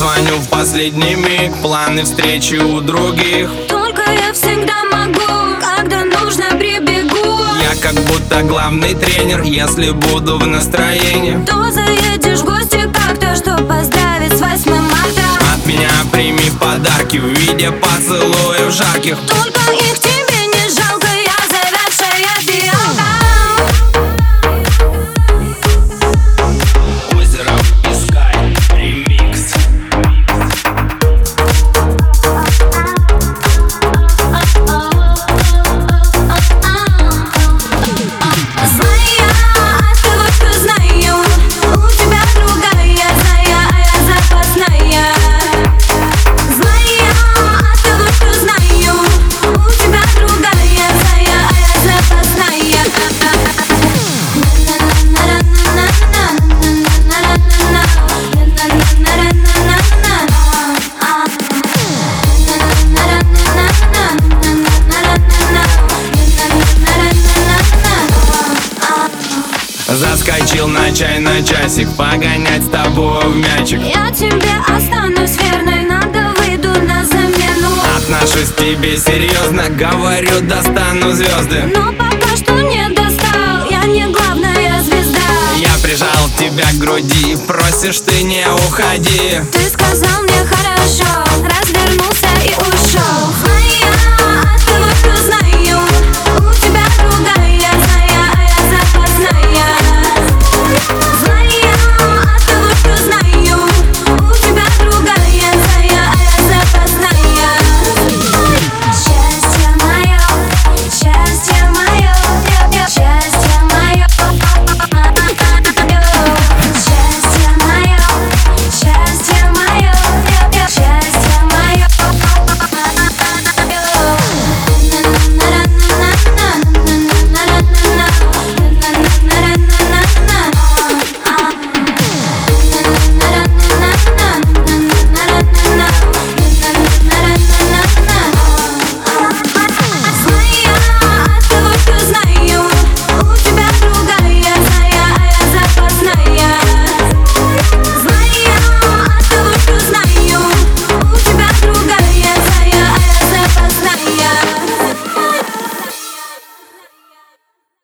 позвоню в последний миг, планы встречи у других. Только я всегда могу, когда нужно прибегу. Я как будто главный тренер, если буду в настроении. То заедешь в гости как-то, что поздравить с 8 марта. От меня прими подарки в виде поцелуев жарких. Только их тебе не жалко, я завязшая фиалка. Заскочил на чай на часик, погонять с тобой в мячик. Я тебе останусь верной, надо выйду на замену. Отношусь к тебе серьезно, говорю, достану звезды. Но пока что не достал, я не главная звезда. Я прижал тебя к груди, просишь ты не уходи. Ты сказал мне хорошо, развернулся и ушел.